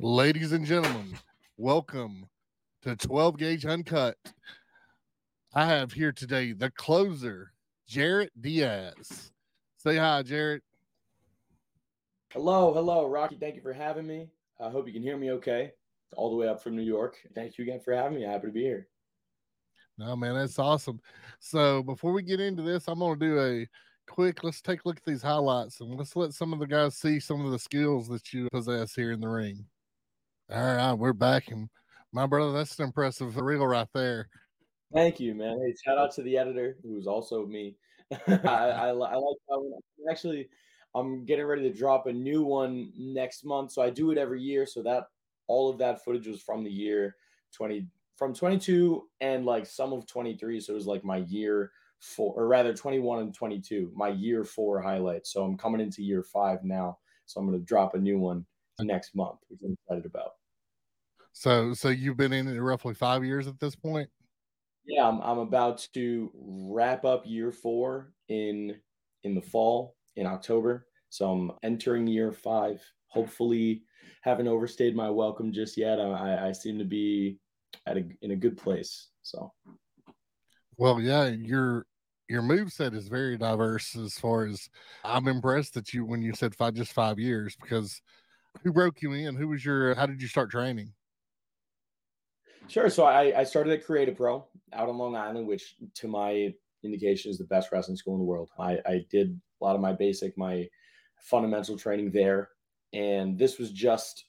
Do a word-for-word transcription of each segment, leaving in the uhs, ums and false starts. Ladies and gentlemen, welcome to twelve gauge Uncut. I have here today the closer, Jarrett Diaz. Say hi, Jarrett. Hello, hello, Rocky. Thank you for having me. I hope you can hear me okay. All the way up from New York. Thank you again for having me. Happy to be here. No, man, that's awesome. So before we get into this, I'm going to do a quick, let's take a look at these highlights and let's let some of the guys see some of the skills that you possess here in the ring. All right, we're back. And my brother, that's an impressive reel right there. Thank you, man. Hey, shout out to the editor, who's also me. I, I, I like that. Actually, I'm getting ready to drop a new one next month, so I do it every year. So that all of that footage was from the year twenty, from twenty-two and like some of twenty-three. So it was like my year four, or rather twenty-one and twenty-two, my year four highlights. So I'm coming into year five now. So I'm going to drop a new one next month, which I'm excited about. So, so you've been in it roughly five years at this point? Yeah, I'm, I'm about to wrap up year four in in the fall, in October. So I'm entering year five. Hopefully, haven't overstayed my welcome just yet. I, I seem to be at a, in a good place. So, well, yeah, your your moveset is very diverse as far as I'm impressed that you when you said five just five years because who broke you in? Who was your? How did you start training? Sure. So I, I started at Creative Pro out on Long Island, which to my indication is the best wrestling school in the world. I, I did a lot of my basic, my fundamental training there. And this was just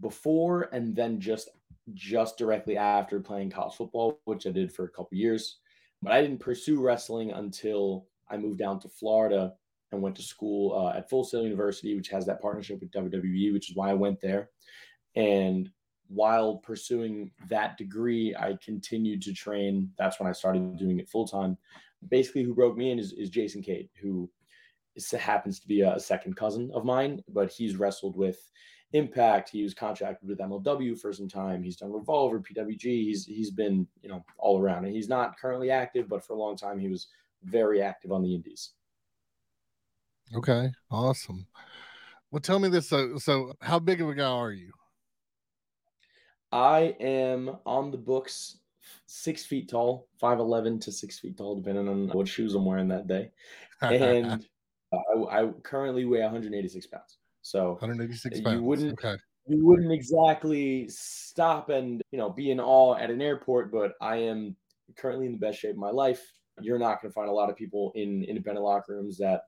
before and then just just directly after playing college football, which I did for a couple of years. But I didn't pursue wrestling until I moved down to Florida and went to school uh, at Full Sail University, which has that partnership with W W E, which is why I went there. And while pursuing that degree, I continued to train. That's when I started doing it full time. Basically, who broke me in is, is Jason Cade, who is, happens to be a second cousin of mine, but he's wrestled with Impact. He was contracted with M L W for some time. He's done Revolver, P W G. He's he's been, you know, all around. And he's not currently active, but for a long time he was very active on the indies. Okay, awesome. Well, tell me this. So, so how big of a guy are you? I am on the books six feet tall, five eleven to six feet tall, depending on what shoes I'm wearing that day. And uh, I, I currently weigh one hundred eighty-six pounds. So one hundred eighty-six pounds. You wouldn't, okay. you wouldn't exactly stop and, you know, be in awe at an airport, but I am currently in the best shape of my life. You're not going to find a lot of people in independent locker rooms that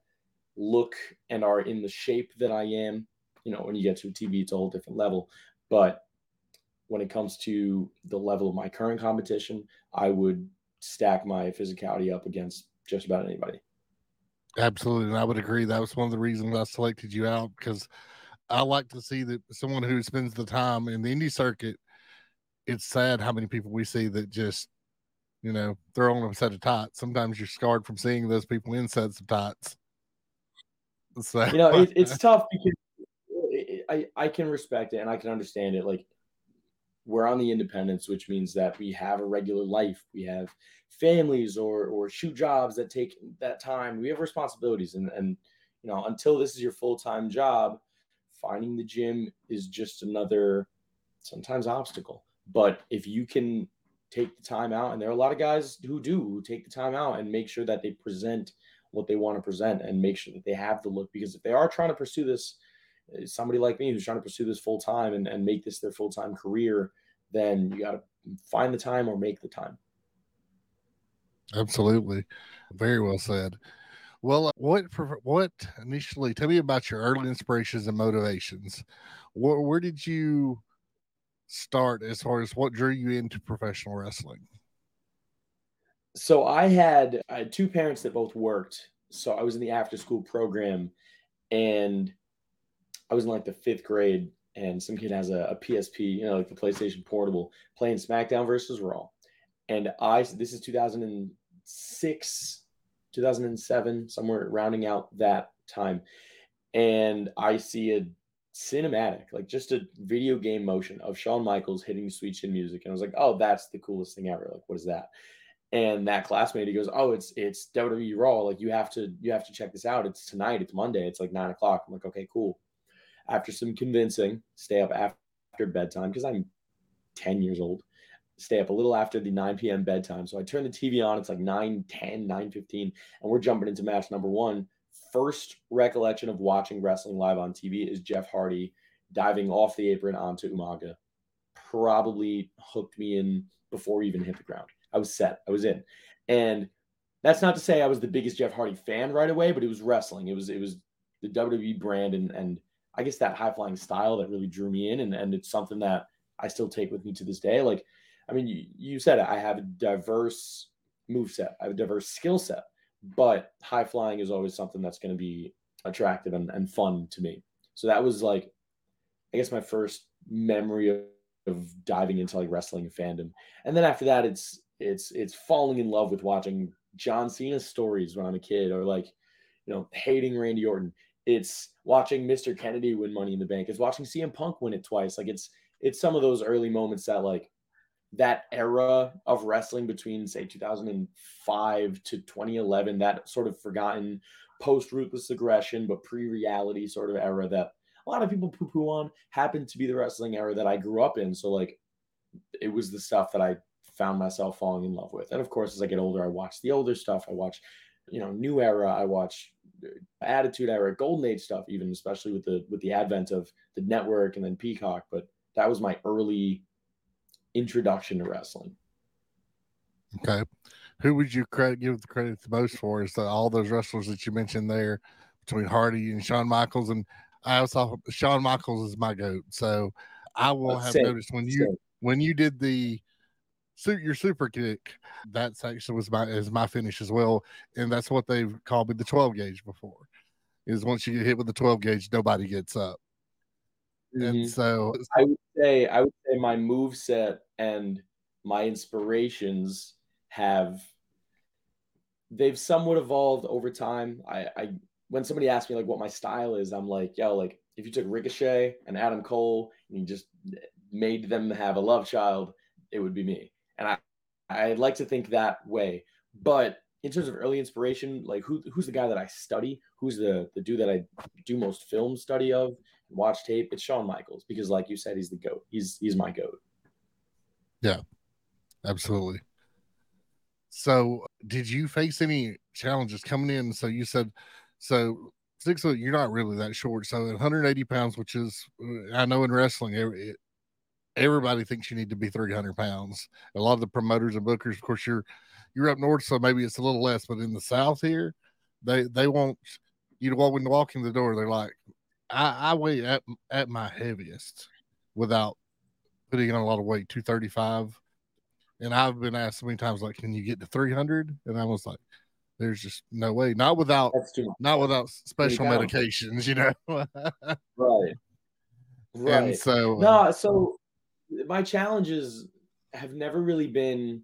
look and are in the shape that I am. You know, when you get to T V, it's a whole different level. But when it comes to the level of my current competition, I would stack my physicality up against just about anybody. Absolutely. And I would agree. That was one of the reasons I selected you out because I like to see that someone who spends the time in the indie circuit, it's sad how many people we see that just, you know, throw on a set of tights. Sometimes you're scarred from seeing those people in sets of tights. So, you know, it, it's tough because I, I can respect it and I can understand it. Like, we're on the independents, which means that we have a regular life. We have families or or shoe jobs that take that time. We have responsibilities. And, and you know, until this is your full-time job, finding the gym is just another, sometimes, obstacle. But if you can take the time out, and there are a lot of guys who do, who take the time out and make sure that they present what they want to present and make sure that they have the look. Because if they are trying to pursue this, somebody like me who's trying to pursue this full time and, and make this their full time career, then you got to find the time or make the time. Absolutely. Very well said. Well, what, what initially, tell me about your early inspirations and motivations. Where, where did you start as far as what drew you into professional wrestling? So I had, I had two parents that both worked. So I was in the after school program and I was in like the fifth grade and some kid has a, a P S P, you know, like the PlayStation Portable, playing SmackDown versus Raw. And I, this is two thousand six, two thousand seven, somewhere rounding out that time. And I see a cinematic, like just a video game motion of Shawn Michaels hitting sweet chin music. And I was like, oh, that's the coolest thing ever. Like, what is that? And that classmate, he goes, oh, it's it's W W E Raw. Like, you have to you have to check this out. It's tonight. It's Monday. It's like nine o'clock. I'm like, okay, cool. After some convincing, stay up after after bedtime because I'm ten years old. Stay up a little after the nine p.m. bedtime. So I turn the T V on. It's like nine ten, nine fifteen, and we're jumping into match number one. First recollection of watching wrestling live on T V is Jeff Hardy diving off the apron onto Umaga. Probably hooked me in before we even hit the ground. I was set. I was in. And that's not to say I was the biggest Jeff Hardy fan right away, but it was wrestling. It was it was the W W E brand and and I guess that high-flying style that really drew me in, and, and it's something that I still take with me to this day. Like, I mean, you, you said it. I have a diverse moveset. I have a diverse skill set, but high-flying is always something that's going to be attractive and, and fun to me. So that was, like, I guess my first memory of, of diving into, like, wrestling and fandom. And then after that, it's it's it's falling in love with watching John Cena's stories when I'm a kid, or, like, you know, hating Randy Orton. It's watching Mister Kennedy win Money in the Bank. It's watching C M Punk win it twice. Like, it's it's some of those early moments that, like, that era of wrestling between, say, two thousand five to twenty eleven, that sort of forgotten post-Ruthless Aggression but pre-reality sort of era that a lot of people poo-poo on, happened to be the wrestling era that I grew up in. So, like, it was the stuff that I found myself falling in love with. And, of course, as I get older, I watch the older stuff. I watch, you know, New Era. I watch Attitude Era, Golden Age stuff, even, especially with the with the advent of the network and then Peacock. But that was my early introduction to wrestling. Okay. Who would you credit, give the credit the most for? Is that all those wrestlers that you mentioned there between Hardy and Shawn Michaels? And I also Shawn Michaels is my GOAT. So I will Let's have say, noticed when you say. when you did the suit your super kick, that's actually was my is my finish as well. And that's what they've called me the twelve gauge before. Is once you get hit with the twelve gauge, nobody gets up. Mm-hmm. And so I would say I would say my moveset and my inspirations have they've somewhat evolved over time. I, I when somebody asks me, like, what my style is, I'm like, yo, like, if you took Ricochet and Adam Cole and you just made them have a love child, it would be me. And I, I like to think that way. But in terms of early inspiration, like, who who's the guy that I study? Who's the, the dude that I do most film study of and watch tape? It's Shawn Michaels, because, like you said, he's the GOAT. He's, he's my GOAT. Yeah, absolutely. So did you face any challenges coming in? So you said... So six foot, you're not really that short. So at one hundred eighty pounds, which is, I know in wrestling, every, everybody thinks you need to be three hundred pounds. A lot of the promoters and bookers, of course, you're you're up north, so maybe it's a little less. But in the South here, they they want you to walk when walking the door. They're like, I, I weigh at at my heaviest without putting on a lot of weight, two thirty-five. And I've been asked so many times, like, can you get to three hundred? And I was like, there's just no way. Not without not without special medications, you know. Right. Right. And so no, so my challenges have never really been.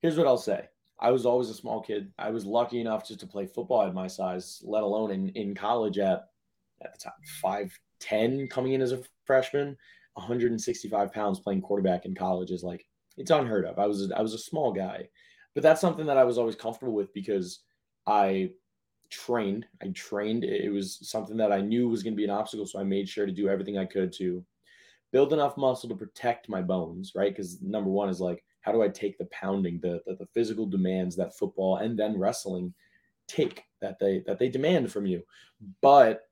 Here's what I'll say. I was always a small kid. I was lucky enough just to play football at my size, let alone in, in college at at the time five ten, coming in as a freshman, one hundred sixty-five pounds playing quarterback in college is like it's unheard of. I was I was a small guy. But that's something that I was always comfortable with because I trained. I trained. It was something that I knew was going to be an obstacle, so I made sure to do everything I could to build enough muscle to protect my bones, right? Because number one is, like, how do I take the pounding, the, the the physical demands that football and then wrestling take, that they that they demand from you. But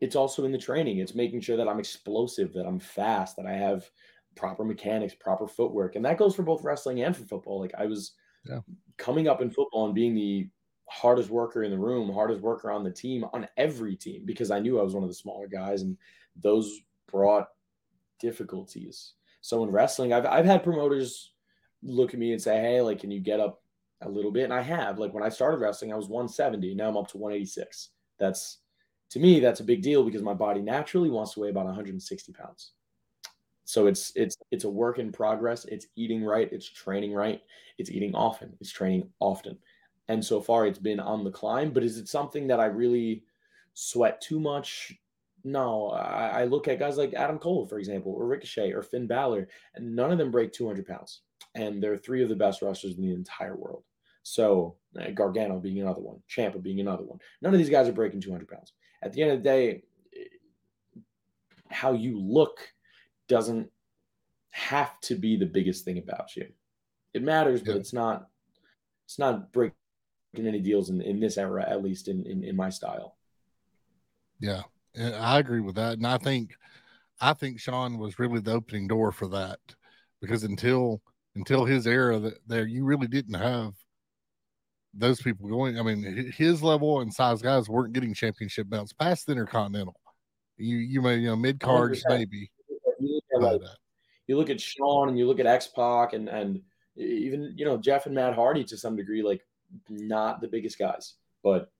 it's also in the training. It's making sure that I'm explosive, that I'm fast, that I have proper mechanics, proper footwork. And that goes for both wrestling and for football. Like, I was – Yeah. coming up in football and being the hardest worker in the room, hardest worker on the team, on every team, because I knew I was one of the smaller guys, and those brought difficulties. So in wrestling, I've I've had promoters look at me and say, hey, like, can you get up a little bit? And I have. Like, when I started wrestling, I was one seventy. Now I'm up to one eighty-six. That's, to me, that's a big deal because my body naturally wants to weigh about one hundred sixty pounds. So it's it's it's a work in progress. It's eating right. It's training right. It's eating often. It's training often. And so far, it's been on the climb. But is it something that I really sweat too much? No. I, I look at guys like Adam Cole, for example, or Ricochet or Finn Balor, and none of them break two hundred pounds. And they're three of the best wrestlers in the entire world. So uh, Gargano being another one, Ciampa being another one. None of these guys are breaking two hundred pounds. At the end of the day, how you look doesn't have to be the biggest thing about you. It matters, but it's not, it's not breaking any deals in, in this era, at least in, in, in my style. Yeah, I agree with that. And I think, I think Shawn was really the opening door for that, because until, until his era that there, you really didn't have those people going. I mean, his level and size guys weren't getting championship belts past the Intercontinental. You, you may, you know, mid cards, maybe. You look, at, like, you look at Shawn and you look at X-Pac and, and even, you know, Jeff and Matt Hardy to some degree, like not the biggest guys, but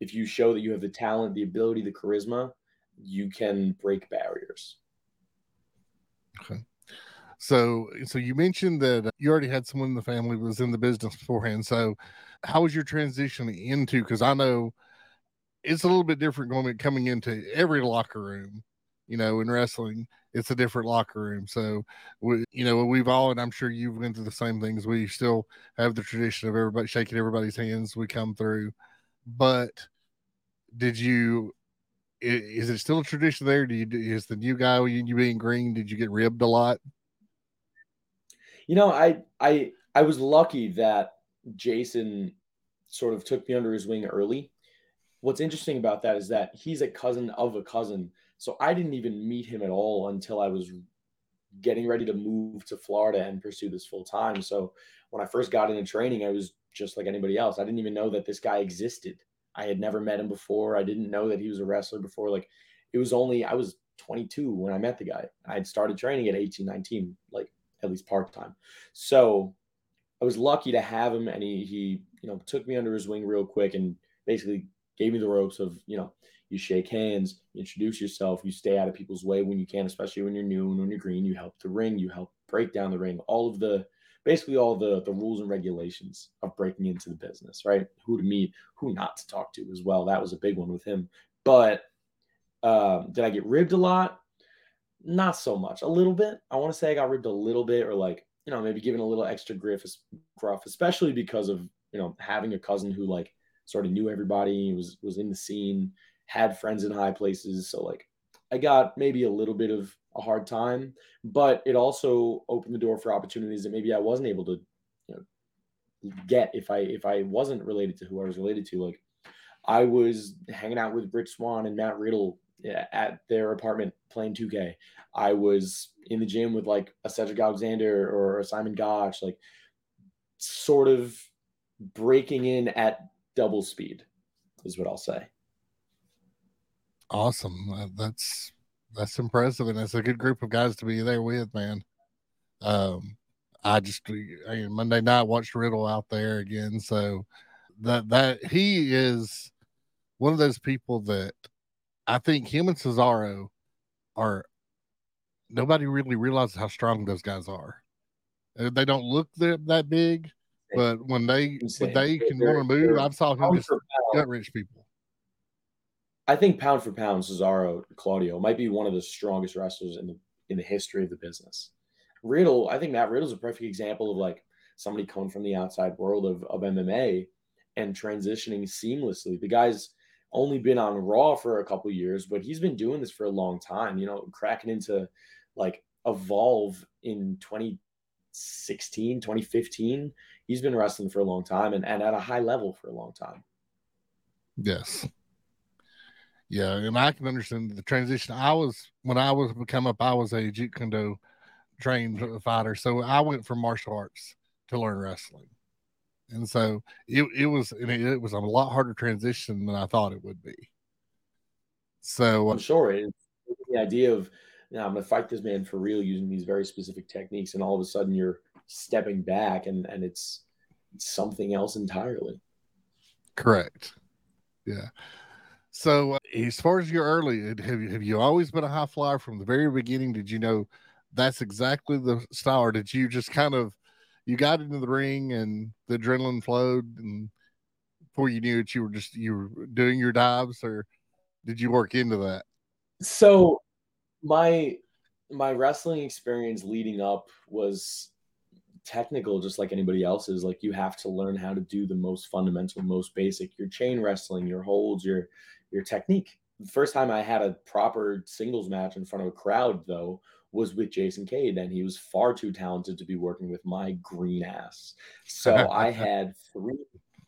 if you show that you have the talent, the ability, the charisma, you can break barriers. Okay. So, so you mentioned that you already had someone in the family that was in the business beforehand. So how was your transition into, because I know it's a little bit different going coming into every locker room, you know, in wrestling, it's a different locker room. So, we, you know, we've all, and I'm sure you've been to the same things. We still have the tradition of everybody shaking everybody's hands. We come through, but did you, is it still a tradition there? Do you, is the new guy, you being green, did you get ribbed a lot? You know, I I I was lucky that Jason sort of took me under his wing early. What's interesting about that is that he's a cousin of a cousin. So I didn't even meet him at all until I was getting ready to move to Florida and pursue this full time. So when I first got into training, I was just like anybody else. I didn't even know that this guy existed. I had never met him before. I didn't know that he was a wrestler before. Like it was only, I was twenty-two when I met the guy. I had started training at eighteen, nineteen, like, at least part-time. So I was lucky to have him, and he, he, you know, took me under his wing real quick and basically gave me the ropes of, you know, you shake hands, you introduce yourself, you stay out of people's way when you can, especially when you're new and when you're green, you help the ring, you help break down the ring, all of the, basically all the, the rules and regulations of breaking into the business, right? Who to meet, who not to talk to as well. That was a big one with him. But uh, did I get ribbed a lot? Not so much. A little bit. I want to say I got ribbed a little bit, or like, you know, maybe given a little extra griff, gruff, especially because of, you know, having a cousin who like sort of knew everybody, was was in the scene, had friends in high places. So like I got maybe a little bit of a hard time, but it also opened the door for opportunities that maybe I wasn't able to, you know, get if I if I wasn't related to who I was related to. Like I was hanging out with Rich Swann and Matt Riddle at their apartment playing two K. I was in the gym with like a Cedric Alexander or a Simon Gotch, like sort of breaking in at double speed is what I'll say. Awesome. Uh, that's, that's impressive. And that's a good group of guys to be there with, man. Um, I just, I, Monday night watched Riddle out there again. So that, that he is one of those people that, I think him and Cesaro are, nobody really realizes how strong those guys are. They don't look that, that big, but when they when they can want to move, I've saw him just gut wrench people. I think pound for pound, Cesaro Claudio might be one of the strongest wrestlers in the in the history of the business. Riddle, I think Matt Riddle's a perfect example of like somebody coming from the outside world of, of M M A and transitioning seamlessly. The guy's only been on Raw for a couple years, but he's been doing this for a long time, you know, cracking into like Evolve in twenty sixteen, twenty fifteen. He's been wrestling for a long time and, and at a high level for a long time. Yes. Yeah. And I can understand the transition. I was, when I was come up, I was a Jeet Kune Do trained fighter. So I went from martial arts to learn wrestling. And so it, it was, I mean, it was a lot harder transition than I thought it would be. So I'm sure it's the idea of, you know, I'm going to fight this man for real using these very specific techniques. And all of a sudden you're stepping back and, and it's, it's something else entirely. Correct. Yeah. So uh, as far as you're early, have you, have you always been a high flyer from the very beginning? Did you know that's exactly the style, or did you just kind of, you got into the ring and the adrenaline flowed, and before you knew it, you were just, you were doing your dives, or did you work into that? So my, my wrestling experience leading up was technical, just like anybody else's. Like you have to learn how to do the most fundamental, most basic, your chain wrestling, your holds, your, your technique. The first time I had a proper singles match in front of a crowd, though, was with Jason Cade, and he was far too talented to be working with my green ass. So I had three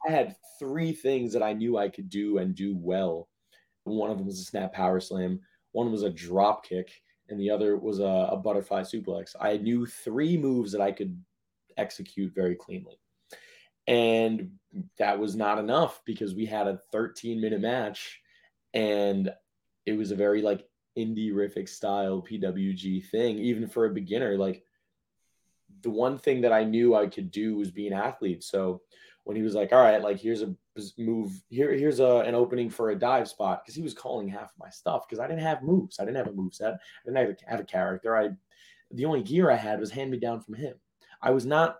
I had three things that I knew I could do and do well. One of them was a snap power slam, one was a drop kick, and the other was a, a butterfly suplex. I knew three moves that I could execute very cleanly. And that was not enough because we had a thirteen minute match, and it was a very like indie-rific style P W G thing, even for a beginner. Like, the one thing that I knew I could do was be an athlete. So when he was like, all right, like, here's a move, here, here's a, an opening for a dive spot, because he was calling half of my stuff because I didn't have moves. I didn't have a moveset. I didn't have a, have a character. I The only gear I had was hand-me-down from him. I was not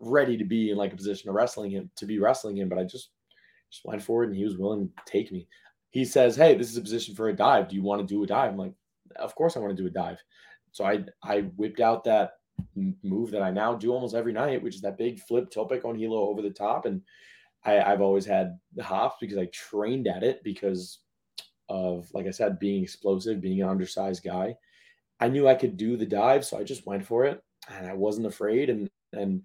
ready to be in like a position of wrestling him, to be wrestling him, but I just, just went forward, and he was willing to take me. He says, hey, this is a position for a dive. Do you want to do a dive? I'm like, of course I want to do a dive. So I I whipped out that move that I now do almost every night, which is that big flip topic on Hilo over the top. And I, I've always had the hops because I trained at it because of, like I said, being explosive, being an undersized guy. I knew I could do the dive, so I just went for it, and I wasn't afraid. And and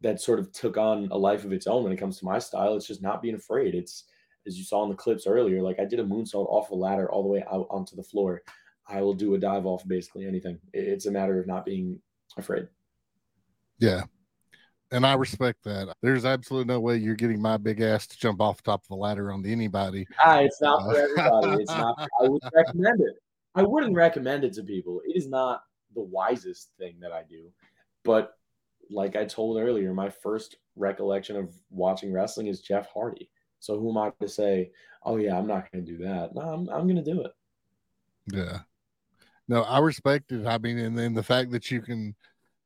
that sort of took on a life of its own when it comes to my style. It's just not being afraid. It's, as you saw in the clips earlier, like, I did a moonsault off a ladder all the way out onto the floor. I will do a dive off basically anything. It's a matter of not being afraid. Yeah. And I respect that. There's absolutely no way you're getting my big ass to jump off the top of the ladder onto anybody. Ah, it's not uh, for everybody. It's not. I would recommend it. I wouldn't recommend it to people. It is not the wisest thing that I do. But like I told earlier, my first recollection of watching wrestling is Jeff Hardy. So who am I to say, oh, yeah, I'm not going to do that. No, I'm I'm going to do it. Yeah. No, I respect it. I mean, and then the fact that you can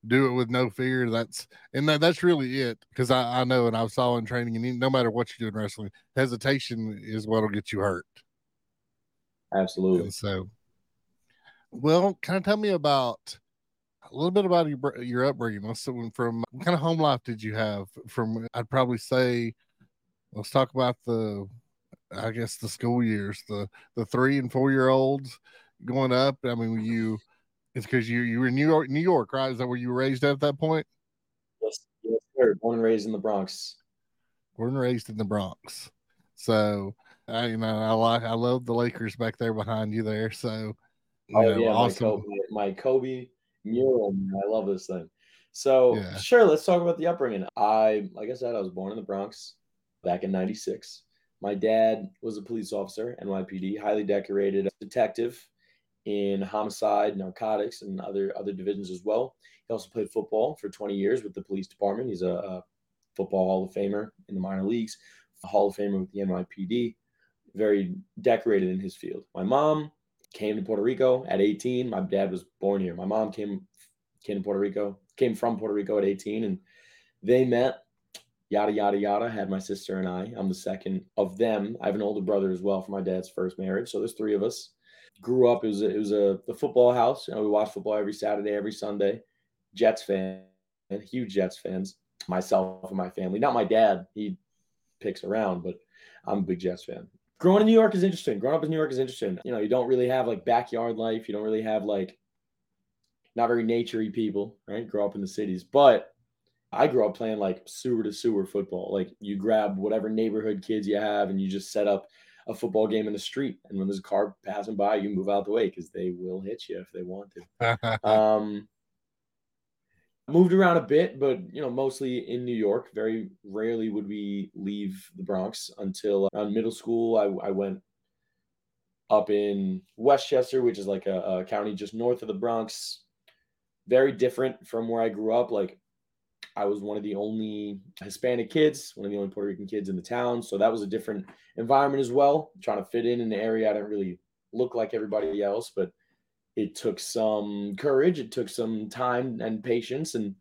do it with no fear, that's and that, that's really it. Because I, I know, and I saw in training, and no matter what you do in wrestling, hesitation is what will get you hurt. Absolutely. And so, well, kind of tell me about a little bit about your, your upbringing. What's the one from, what kind of home life did you have from, I'd probably say, let's talk about the, I guess, the school years, the, the three and four year olds going up. I mean, you, it's because you, you were in New York, New York, right? Is that where you were raised at that point? Yes, yes, sir. Born and raised in the Bronx. Born and raised in the Bronx. So I, you know, I like, I love the Lakers back there behind you there. So, you oh know, yeah, awesome. my, Kobe, my Kobe mural. Man, I love this thing. So yeah. Sure, let's talk about the upbringing. I, like I said, I was born in the Bronx. Back in ninety-six, my dad was a police officer, N Y P D, highly decorated detective in homicide, narcotics, and other other divisions as well. He also played football for twenty years with the police department. He's a, a football Hall of Famer in the minor leagues, a Hall of Famer with the N Y P D, very decorated in his field. My mom came to Puerto Rico at eighteen. My dad was born here. My mom came came to Puerto Rico, came from Puerto Rico at eighteen, and they met. Yada, yada, yada, had my sister and I. I'm the second of them. I have an older brother as well from my dad's first marriage. So there's three of us. Grew up, it was a, it was a, a football house. You know, we watched football every Saturday, every Sunday. Jets fan, huge Jets fans, myself and my family. Not my dad. He picks around, but I'm a big Jets fan. Growing in New York is interesting. Growing up in New York is interesting. You know, you don't really have, like, backyard life. You don't really have, like, not very nature-y people, right? Grow up in the cities. But I grew up playing like sewer to sewer football. Like, you grab whatever neighborhood kids you have and you just set up a football game in the street. And when there's a car passing by, you move out the way because they will hit you if they want to. um, moved around a bit, but, you know, mostly in New York. Very rarely would we leave the Bronx until uh, middle school. I, I went up in Westchester, which is like a, a county just north of the Bronx. Very different from where I grew up. Like, I was one of the only Hispanic kids, one of the only Puerto Rican kids in the town. So that was a different environment as well. I'm trying to fit in in the area. I didn't really look like everybody else, but it took some courage. It took some time and patience, and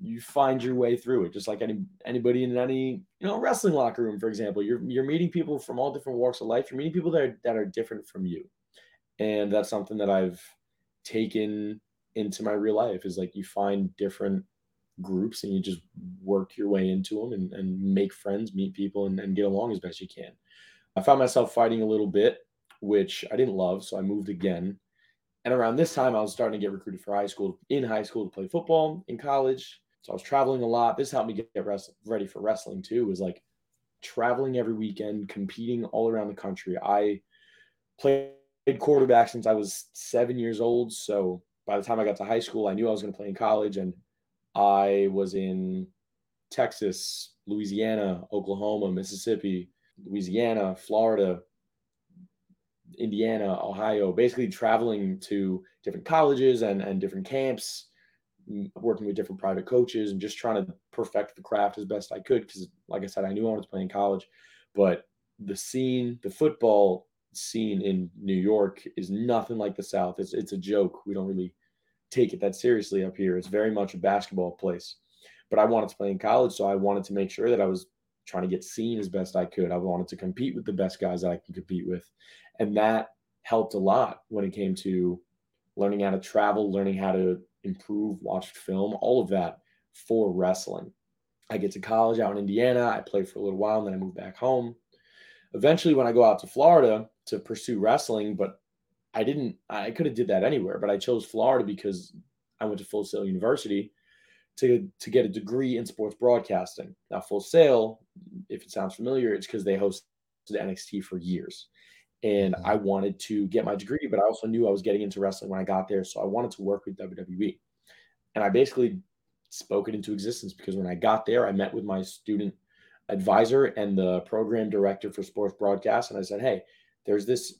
you find your way through it. Just like any anybody in any, you know, wrestling locker room, for example, you're you're meeting people from all different walks of life. You're meeting people that are, that are different from you. And that's something that I've taken into my real life, is like, you find different groups and you just work your way into them and, and make friends, meet people, and, and get along as best you can. I found myself fighting a little bit which I didn't love, so I moved again. And around this time, I was starting to get recruited for high school, in high school to play football, in college. So I was traveling a lot. This helped me get rest- ready for wrestling too. It was like traveling every weekend, competing all around the country. I played quarterback since I was seven years old. So by the time I got to high school, I knew I was going to play in college. And I was in Texas, Louisiana, Oklahoma, Mississippi, Louisiana, Florida, Indiana, Ohio, basically traveling to different colleges and, and different camps, working with different private coaches and just trying to perfect the craft as best I could. Because like I said, I knew I wanted to play in college, but the scene, the football scene in New York is nothing like the South. It's, it's a joke. We don't really take it that seriously up here. It's very much a basketball place, but I wanted to play in college. So I wanted to make sure that I was trying to get seen as best I could. I wanted to compete with the best guys that I could compete with. And that helped a lot when it came to learning how to travel, learning how to improve, watch film, all of that for wrestling. I get to college out in Indiana. I play for a little while and then I move back home. Eventually, when I go out to Florida to pursue wrestling, but I didn't, I could have did that anywhere, but I chose Florida because I went to Full Sail University to, to get a degree in sports broadcasting. Now, Full Sail, if it sounds familiar, it's because they hosted N X T for years. And I wanted to get my degree, but I also knew I was getting into wrestling when I got there. So I wanted to work with W W E. And I basically spoke it into existence because when I got there, I met with my student advisor and the program director for sports broadcast. And I said, hey, there's this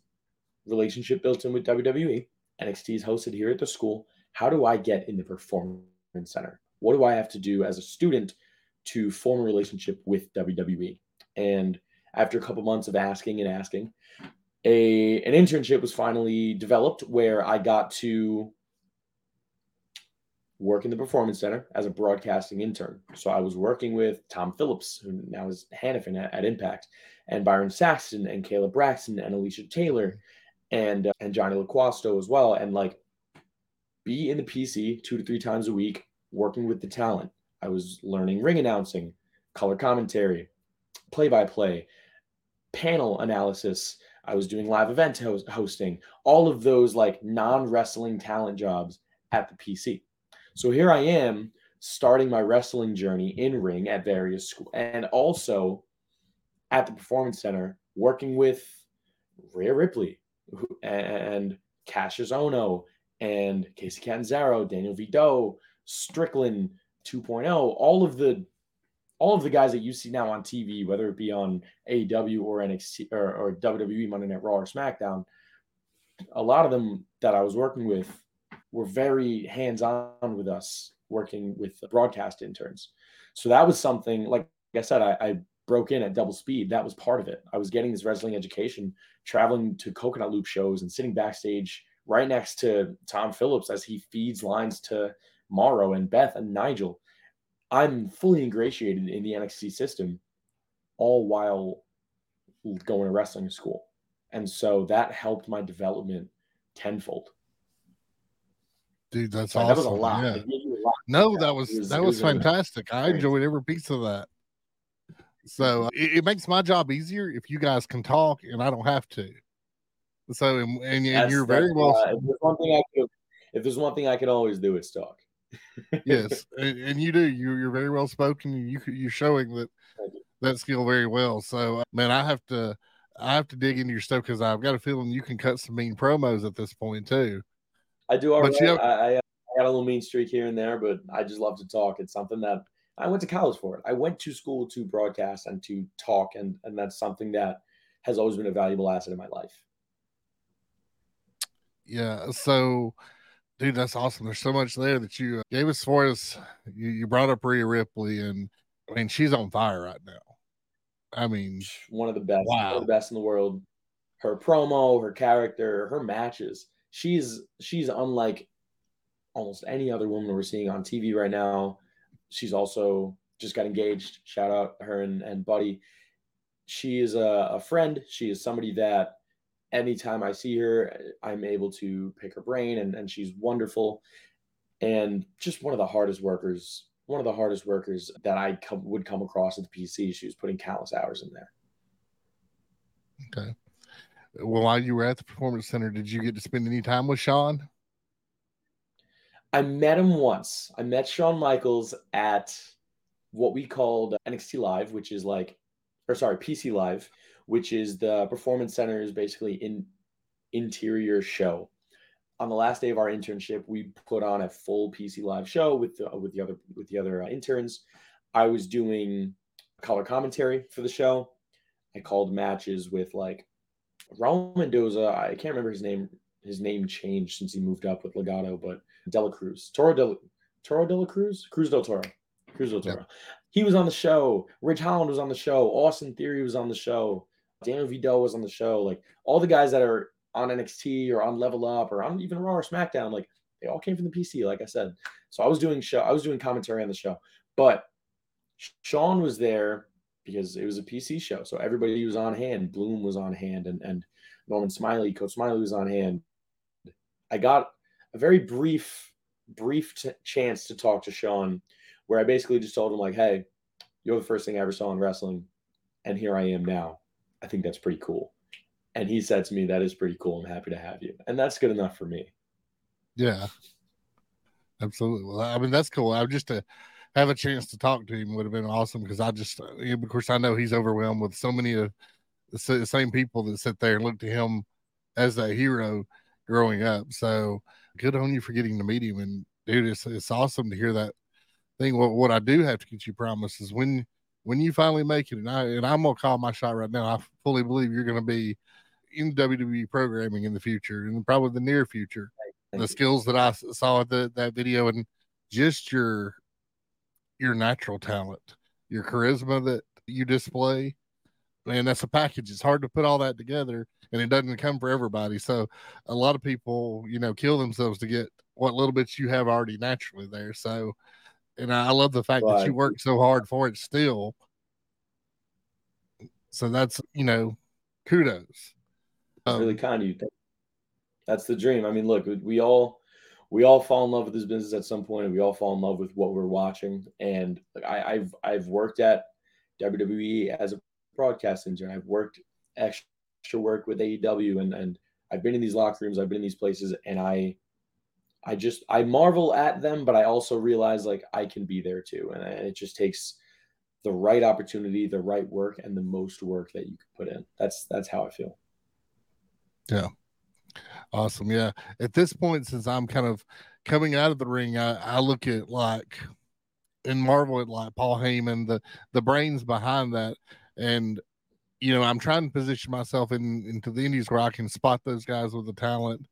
relationship built in with W W E. N X T is hosted here at the school. How do I get in the performance center? What do I have to do as a student to form a relationship with W W E? And after a couple months of asking and asking, A an internship was finally developed where I got to work in the Performance Center as a broadcasting intern. So I was working with Tom Phillips, who now is Hannafin at, at Impact, and Byron Saxton and Caleb Braxton and Alicia Taylor and uh, and Johnny LaQuasto as well. And like be in the P C two to three times a week, working with the talent. I was learning ring announcing, color commentary, play-by-play, panel analysis. I was doing live event host- hosting, all of those like non-wrestling talent jobs at the P C. So here I am starting my wrestling journey in ring at various schools and also at the Performance Center working with Rhea Ripley and Cassius Ohno and Casey Catanzaro, Daniel Vidal, Strickland two point oh, all of the All of the guys that you see now on T V, whether it be on A E W or N X T or, or W W E, Monday Night Raw or SmackDown, a lot of them that I was working with were very hands-on with us working with broadcast interns. So that was something, like I said, I, I broke in at double speed. That was part of it. I was getting this wrestling education, traveling to Coconut Loop shows and sitting backstage right next to Tom Phillips as he feeds lines to Morrow and Beth and Nigel. I'm fully ingratiated in the N X T system all while going to wrestling school. And so that helped my development tenfold. Dude, that's awesome. That was a lot. Yeah. A lot. No, that was, was that was, was fantastic. I enjoyed every piece of that. So it, it makes my job easier if you guys can talk and I don't have to. So, and, and, yes, and you're very well. Uh, if, there's one thing I could, if there's one thing I can always do is talk. Yes, and, and you do. You, you're very well spoken. You you're showing that that skill very well. So, man, I have to I have to dig into your stuff because I've got a feeling you can cut some mean promos at this point too. I do all but right. You know, I, I got a little mean streak here and there, but I just love to talk. It's something that I went to college for. It. I went to school to broadcast and to talk, and and that's something that has always been a valuable asset in my life. Yeah. So. Dude, that's awesome. There's so much there that you gave us for us. You, you brought up Rhea Ripley, and I mean, she's on fire right now. I mean, one of the best, wow. one of the best in the world. Her promo, her character, her matches. She's she's unlike almost any other woman we're seeing on T V right now. She's also just got engaged. Shout out her and, and Buddy. She is a, a friend. She is somebody that anytime I see her, I'm able to pick her brain, and, and she's wonderful. And just one of the hardest workers, one of the hardest workers that I come, would come across at the P C. She was putting countless hours in there. Okay. while you were at the Performance Center, did you get to spend any time with Shawn? I met him once. I met Shawn Michaels at what we called N X T Live, which is like, or sorry, P C Live, which is the Performance Center's basically in interior show. On the last day of our internship, we put on a full P C Live show with the, with the other with the other interns. I was doing color commentary for the show. I called matches with like Raul Mendoza. I can't remember his name. His name changed since he moved up with Legato, but De La Cruz, Toro De La, Toro De La Cruz, Cruz del Toro, Cruz del Toro. Yeah. He was on the show. Ridge Holland was on the show. Austin Theory was on the show. Daniel Vidal was on the show. Like all the guys that are on N X T or on Level Up or on even Raw or SmackDown, like they all came from the P C. Like I said, so I was doing show. I was doing commentary on the show, but Shawn was there because it was a P C show. So everybody was on hand. Bloom was on hand, and and Norman Smiley, Coach Smiley was on hand. I got a very brief, brief t- chance to talk to Shawn, where I basically just told him like, hey, you're the first thing I ever saw in wrestling, and here I am now. I think that's pretty cool. And he said to me, that is pretty cool. I'm happy to have you. And that's good enough for me. Yeah, absolutely. Well, I mean, that's cool. I just to have a chance to talk to him would have been awesome, because I just, of course, I know he's overwhelmed with so many of the same people that sit there and look to him as a hero growing up. So good on you for getting to meet him. And dude, it's, it's awesome to hear that thing. What, what I do have to get you promise is when, when you finally make it, and I, and I'm going to call my shot right now, I fully believe you're going to be in W W E programming in the future, and probably the near future. Thank the you. Skills that I saw at the, that video, and just your, your natural talent, your charisma that you display, man, that's a package. It's hard to put all that together, and it doesn't come for everybody. So a lot of people, you know, kill themselves to get what little bits you have already naturally there. So, and I love the fact right. that you worked so hard for it still. So that's, you know, kudos. That's um, really kind of you. That's the dream. I mean, look, we all, we all fall in love with this business at some point, and we all fall in love with what we're watching. And like, I, I've, I've worked at W W E as a broadcast intern. I've worked extra work with A E W, and, and I've been in these locker rooms. I've been in these places, and I, I just, I marvel at them, but I also realize like I can be there too. And it just takes the right opportunity, the right work, and the most work that you can put in. That's, that's how I feel. Yeah. Awesome. Yeah. At this point, since I'm kind of coming out of the ring, I, I look at like, and marvel at like Paul Heyman, the, the brains behind that. And, you know, I'm trying to position myself in into the indies where I can spot those guys with the talent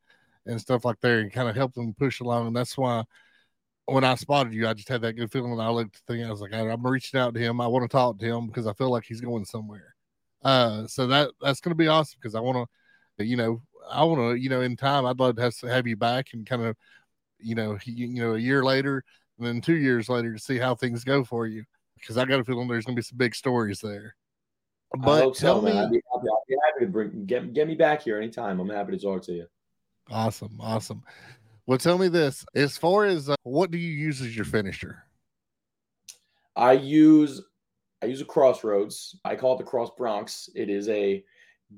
and stuff like that, and kind of help them push along. And that's why when I spotted you, I just had that good feeling. When I looked at the thing, I was like, I'm reaching out to him. I want to talk to him because I feel like he's going somewhere. Uh, so that that's going to be awesome, because I want to, you know, I want to, you know, in time, I'd love to have, have you back and kind of, you know, he, you know, a year later and then two years later to see how things go for you, because I got a feeling there's going to be some big stories there. But I hope so, man. I'd be happy, I'd be happy to bring get get me back here anytime. I'm happy to talk to you. Awesome, awesome. Well, tell me this: as far as uh, what do you use as your finisher? I use I use a crossroads. I call it the Cross Bronx. It is a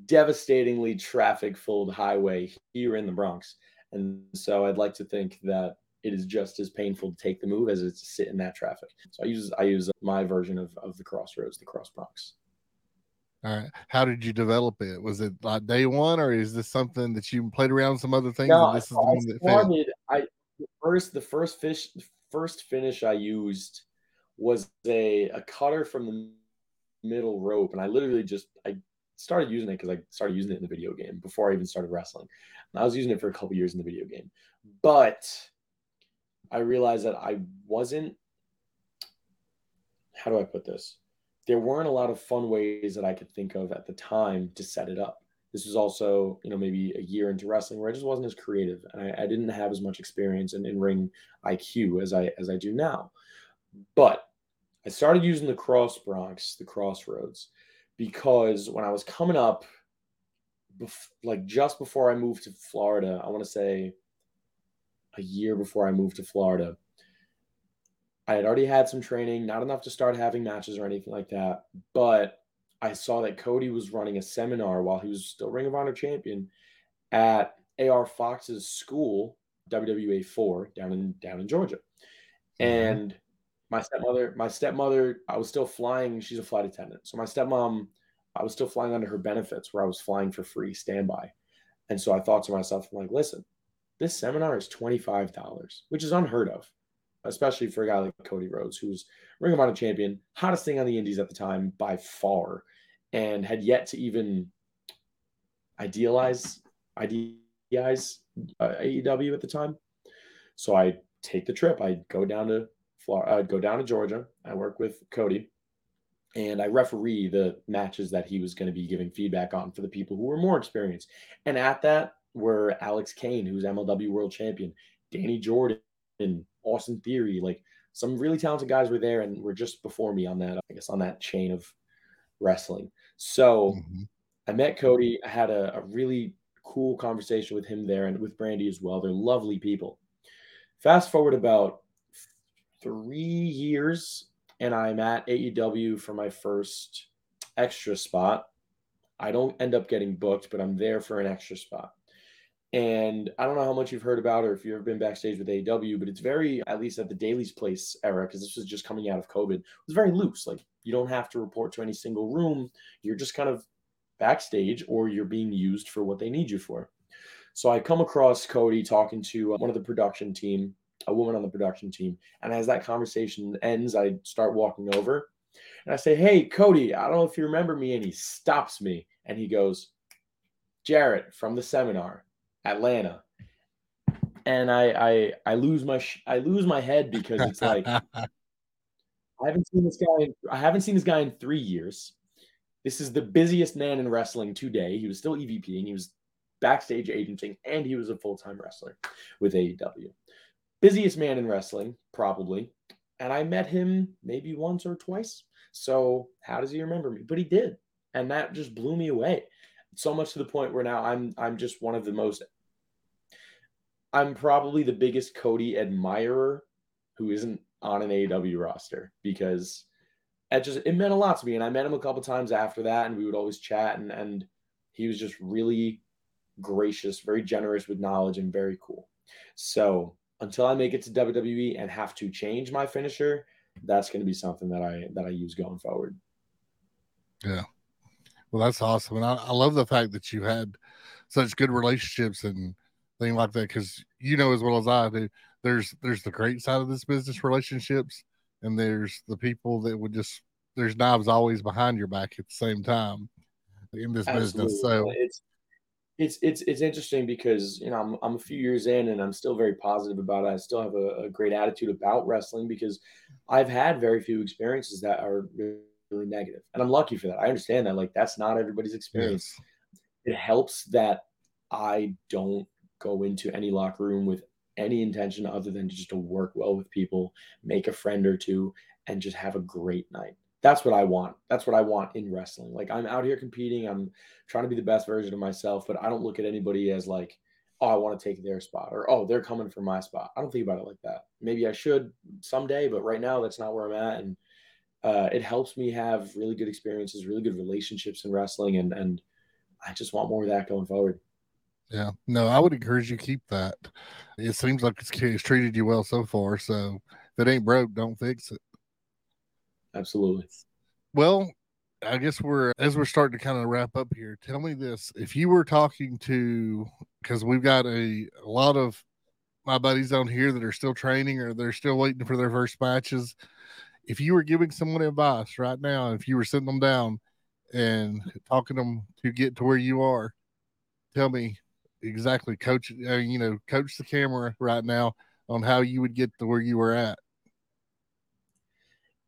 devastatingly traffic-filled highway here in the Bronx, and so I'd like to think that it is just as painful to take the move as it's to sit in that traffic. So I use I use my version of of the crossroads, the Cross Bronx. All right. How did you develop it? Was it like day one, or is this something that you played around with some other things? No, this is the I one that started, I the first the first fish first finish I used was a, a cutter from the middle rope, and I literally just I started using it because I started using it in the video game before I even started wrestling. And I was using it for a couple years in the video game, but I realized that I wasn't. How do I put this? There weren't a lot of fun ways that I could think of at the time to set it up. This was also, you know, maybe a year into wrestling where I just wasn't as creative, and I, I didn't have as much experience in, in ring I Q as I as I do now. But I started using the Cross Bronx, the crossroads, because when I was coming up, bef- like just before I moved to Florida, I want to say a year before I moved to Florida, I had already had some training, not enough to start having matches or anything like that, but I saw that Cody was running a seminar while he was still Ring of Honor champion at A R Fox's school, W W A four, down in down in Georgia. And my stepmother, my stepmother, I was still flying. She's a flight attendant. So my stepmom, I was still flying under her benefits where I was flying for free standby. And so I thought to myself, I'm like, listen, this seminar is twenty-five dollars, which is unheard of, especially for a guy like Cody Rhodes, who's Ring of Honor champion, hottest thing on the indies at the time by far, and had yet to even idealize, idealize uh, A E W at the time. So I take the trip. I go down to Florida. I'd go down to Georgia. I work with Cody, and I referee the matches that he was going to be giving feedback on for the people who were more experienced. And at that were Alex Kane, who's M L W world champion, Danny Jordan, and Austin Theory. Like, some really talented guys were there and were just before me on that, I guess, on that chain of wrestling. So mm-hmm. I met Cody. I had a, a really cool conversation with him there and with Brandy as well. They're lovely people. Fast forward about three years, and I'm at A E W for my first extra spot. I don't end up getting booked, but I'm there for an extra spot. And I don't know how much you've heard about or if you've ever been backstage with A E W, but it's very, at least at the Daily's Place era, because this was just coming out of COVID, it was very loose. Like, you don't have to report to any single room. You're just kind of backstage, or you're being used for what they need you for. So I come across Cody talking to one of the production team, a woman on the production team. And as that conversation ends, I start walking over and I say, hey, Cody, I don't know if you remember me. And he stops me and he goes, Jarrett from the seminar, Atlanta. And I, I, I lose my, sh- I lose my head, because it's like, I haven't seen this guy. In, I haven't seen this guy in three years. This is the busiest man in wrestling today. He was still E V P and he was backstage agenting, and he was a full-time wrestler with A E W. Busiest man in wrestling, probably. And I met him maybe once or twice. So how does he remember me? But he did. And that just blew me away. So much to the point where now I'm I'm just one of the most, I'm probably the biggest Cody admirer who isn't on an A E W roster, because it just, it meant a lot to me. And I met him a couple times after that, and we would always chat, and, and he was just really gracious, very generous with knowledge, and very cool. So until I make it to W W E and have to change my finisher, that's going to be something that I that I use going forward. Yeah, well, that's awesome, and I, I love the fact that you had such good relationships and things like that, because you know as well as I do, there's there's the great side of this business, relationships, and there's the people that would just, there's knives always behind your back at the same time in this Absolutely. business. So it's It's it's it's interesting, because, you know, I'm I'm a few years in and I'm still very positive about it. I still have a, a great attitude about wrestling, because I've had very few experiences that are really negative, and I'm lucky for that. I understand that, like, that's not everybody's experience. Yes. It helps that I don't go into any locker room with any intention other than just to work well with people, make a friend or two, and just have a great night. That's what I want. That's what I want in wrestling. Like, I'm out here competing. I'm trying to be the best version of myself, but I don't look at anybody as like, oh, I want to take their spot, or, oh, they're coming for my spot. I don't think about it like that. Maybe I should someday, but right now that's not where I'm at. And uh, it helps me have really good experiences, really good relationships in wrestling. And, and I just want more of that going forward. Yeah, no, I would encourage you to keep that. It seems like it's, it's treated you well so far. So if it ain't broke, don't fix it. Absolutely. Well, I guess we're, as we're starting to kind of wrap up here, tell me this. If you were talking to, because we've got a, a lot of my buddies on here that are still training or they're still waiting for their first matches. If you were giving someone advice right now, if you were sitting them down and talking to them to get to where you are, tell me exactly, coach, uh, you know, coach the camera right now on how you would get to where you were at.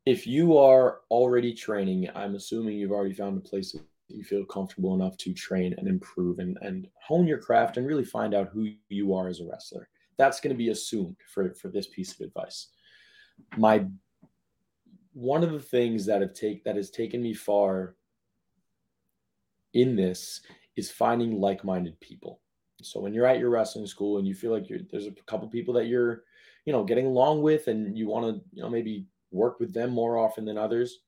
If you are already training, I'm assuming you've already found a place that you feel comfortable enough to train and improve and, and hone your craft and really find out who you are as a wrestler. That's going to be assumed for, for this piece of advice. My one of the things that have take that has taken me far in this is finding like-minded people. So when you're at your wrestling school and you feel like you're, there's a couple people that you're, you know, getting along with and you want to, you know, maybe work with them more often than others,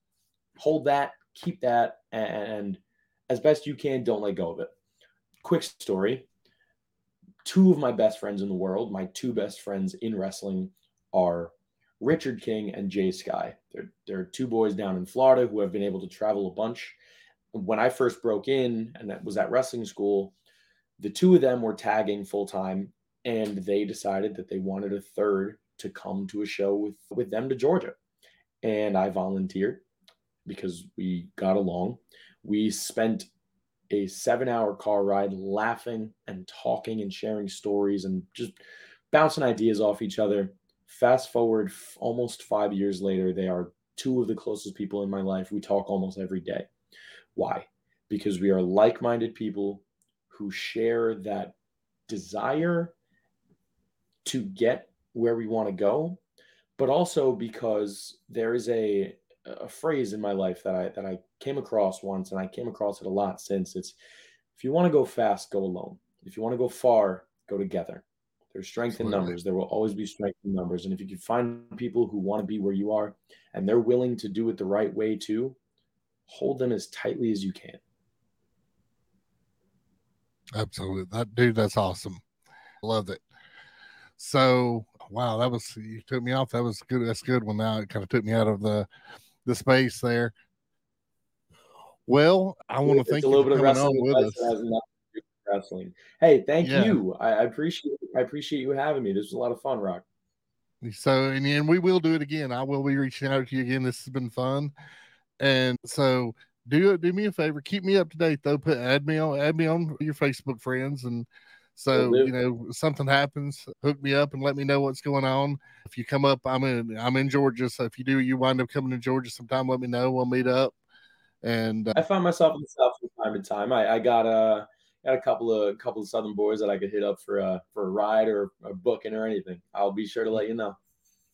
hold that keep that, and as best you can, don't let go of it. Quick story. Two of my best friends in the world, my two best friends in wrestling, are Richard King and Jay Sky. They're, they're two boys down in Florida who have been able to travel a bunch. When I first broke in and that was at wrestling school, the two of them were tagging full time, and they decided that they wanted a third to come to a show with, with them to Georgia. And I volunteered because we got along. We spent a seven hour car ride laughing and talking and sharing stories and just bouncing ideas off each other. Fast forward f- almost five years later, they are two of the closest people in my life. We talk almost every day. Why? Because we are like-minded people who share that desire to get where we want to go, but also because there is a a phrase in my life that I that I came across once, and I came across it a lot since. It's, if you want to go fast, go alone. If you want to go far, go together. There's strength in numbers. There will always be strength in numbers. And if you can find people who want to be where you are and they're willing to do it the right way too, hold them as tightly as you can. Absolutely. That, dude, that's awesome. Love it. So, wow, that was, you took me off. That was good. That's a good one. Now it kind of took me out of the, the space there. Well, I want to thank you for coming on with us. Wrestling. Hey, thank yeah. you. I, I appreciate I appreciate you having me. This was a lot of fun, Rock. So, and, and we will do it again. I will be reaching out to you again. This has been fun. And so do do me a favor. Keep me up to date though. Put add me on add me on your Facebook friends. And so Absolutely. you know, something happens, hook me up and let me know what's going on. If you come up, I'm in I'm in Georgia. So if you do you wind up coming to Georgia sometime, let me know. We'll meet up. And uh, I find myself in the South from time to time. I, I got a uh, Got a couple of couple of Southern boys that I could hit up for a for a ride or a booking or anything. I'll be sure to let you know.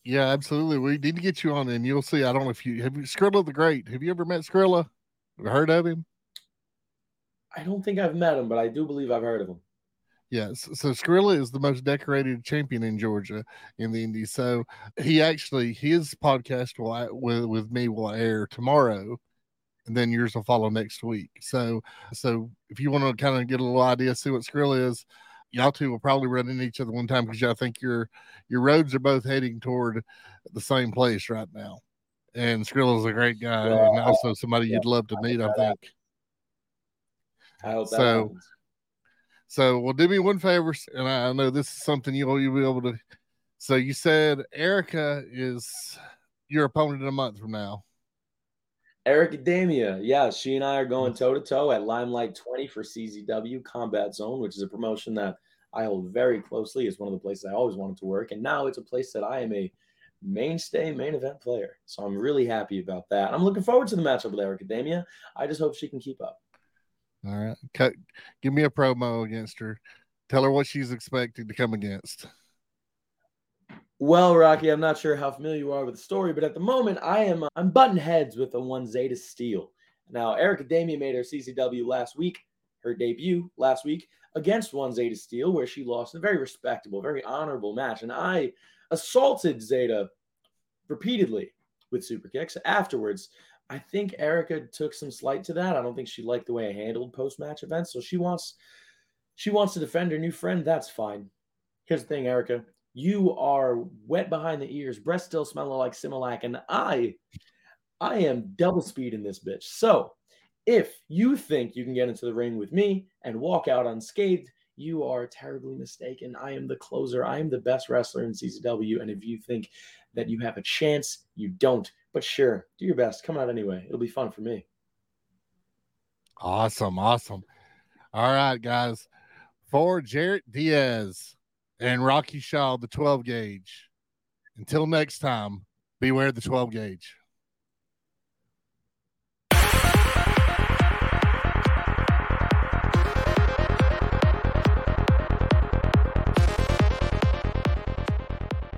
Yeah, absolutely. We need to get you on, and you'll see. I don't know if you have you, Skrilla the Great. Have you ever met Skrilla? Heard of him? I don't think I've met him, but I do believe I've heard of him. Yes. Yeah, so, so Skrilla is the most decorated champion in Georgia in the Indies. So he actually his podcast will with with me will air tomorrow. And then yours will follow next week. So, so if you want to kind of get a little idea, see what Skrilla is, y'all two will probably run into each other one time because I think your your roads are both heading toward the same place right now. And Skrilla is a great guy, yeah, and also somebody yeah, you'd love to I meet. I think. I hope so. That happens. So, well, do me one favor, and I know this is something you'll you'll be able to. So, you said Erica is your opponent in a month from now. Erica Damia, yeah, she and I are going toe-to-toe at Limelight twenty for C Z W Combat Zone, which is a promotion that I hold very closely. It's one of the places I always wanted to work, and now it's a place that I am a mainstay main event player, so I'm really happy about that. I'm looking forward to the matchup with Erica Damia. I just hope she can keep up. All right. Cut. Give me a promo against her. Tell her what she's expected to come against. Well, Rocky, I'm not sure how familiar you are with the story, but at the moment, I am I'm butting heads with the one Zeta Steel. Now, Erica Damia made her C C W last week, her debut last week, against one Zeta Steel, where she lost a very respectable, very honorable match. And I assaulted Zeta repeatedly with super kicks. Afterwards, I think Erica took some slight to that. I don't think she liked the way I handled post-match events, so she wants she wants to defend her new friend. That's fine. Here's the thing, Erica. You are wet behind the ears, breath still smelling like Similac, and I, I am double speed in this bitch. So if you think you can get into the ring with me and walk out unscathed, you are terribly mistaken. I am the closer. I am the best wrestler in C C W, and if you think that you have a chance, you don't. But sure, do your best. Come out anyway. It'll be fun for me. Awesome, awesome. All right, guys. For Jarrett Diaz and Rocky Shaw, the twelve gauge. Until next time, beware the twelve gauge.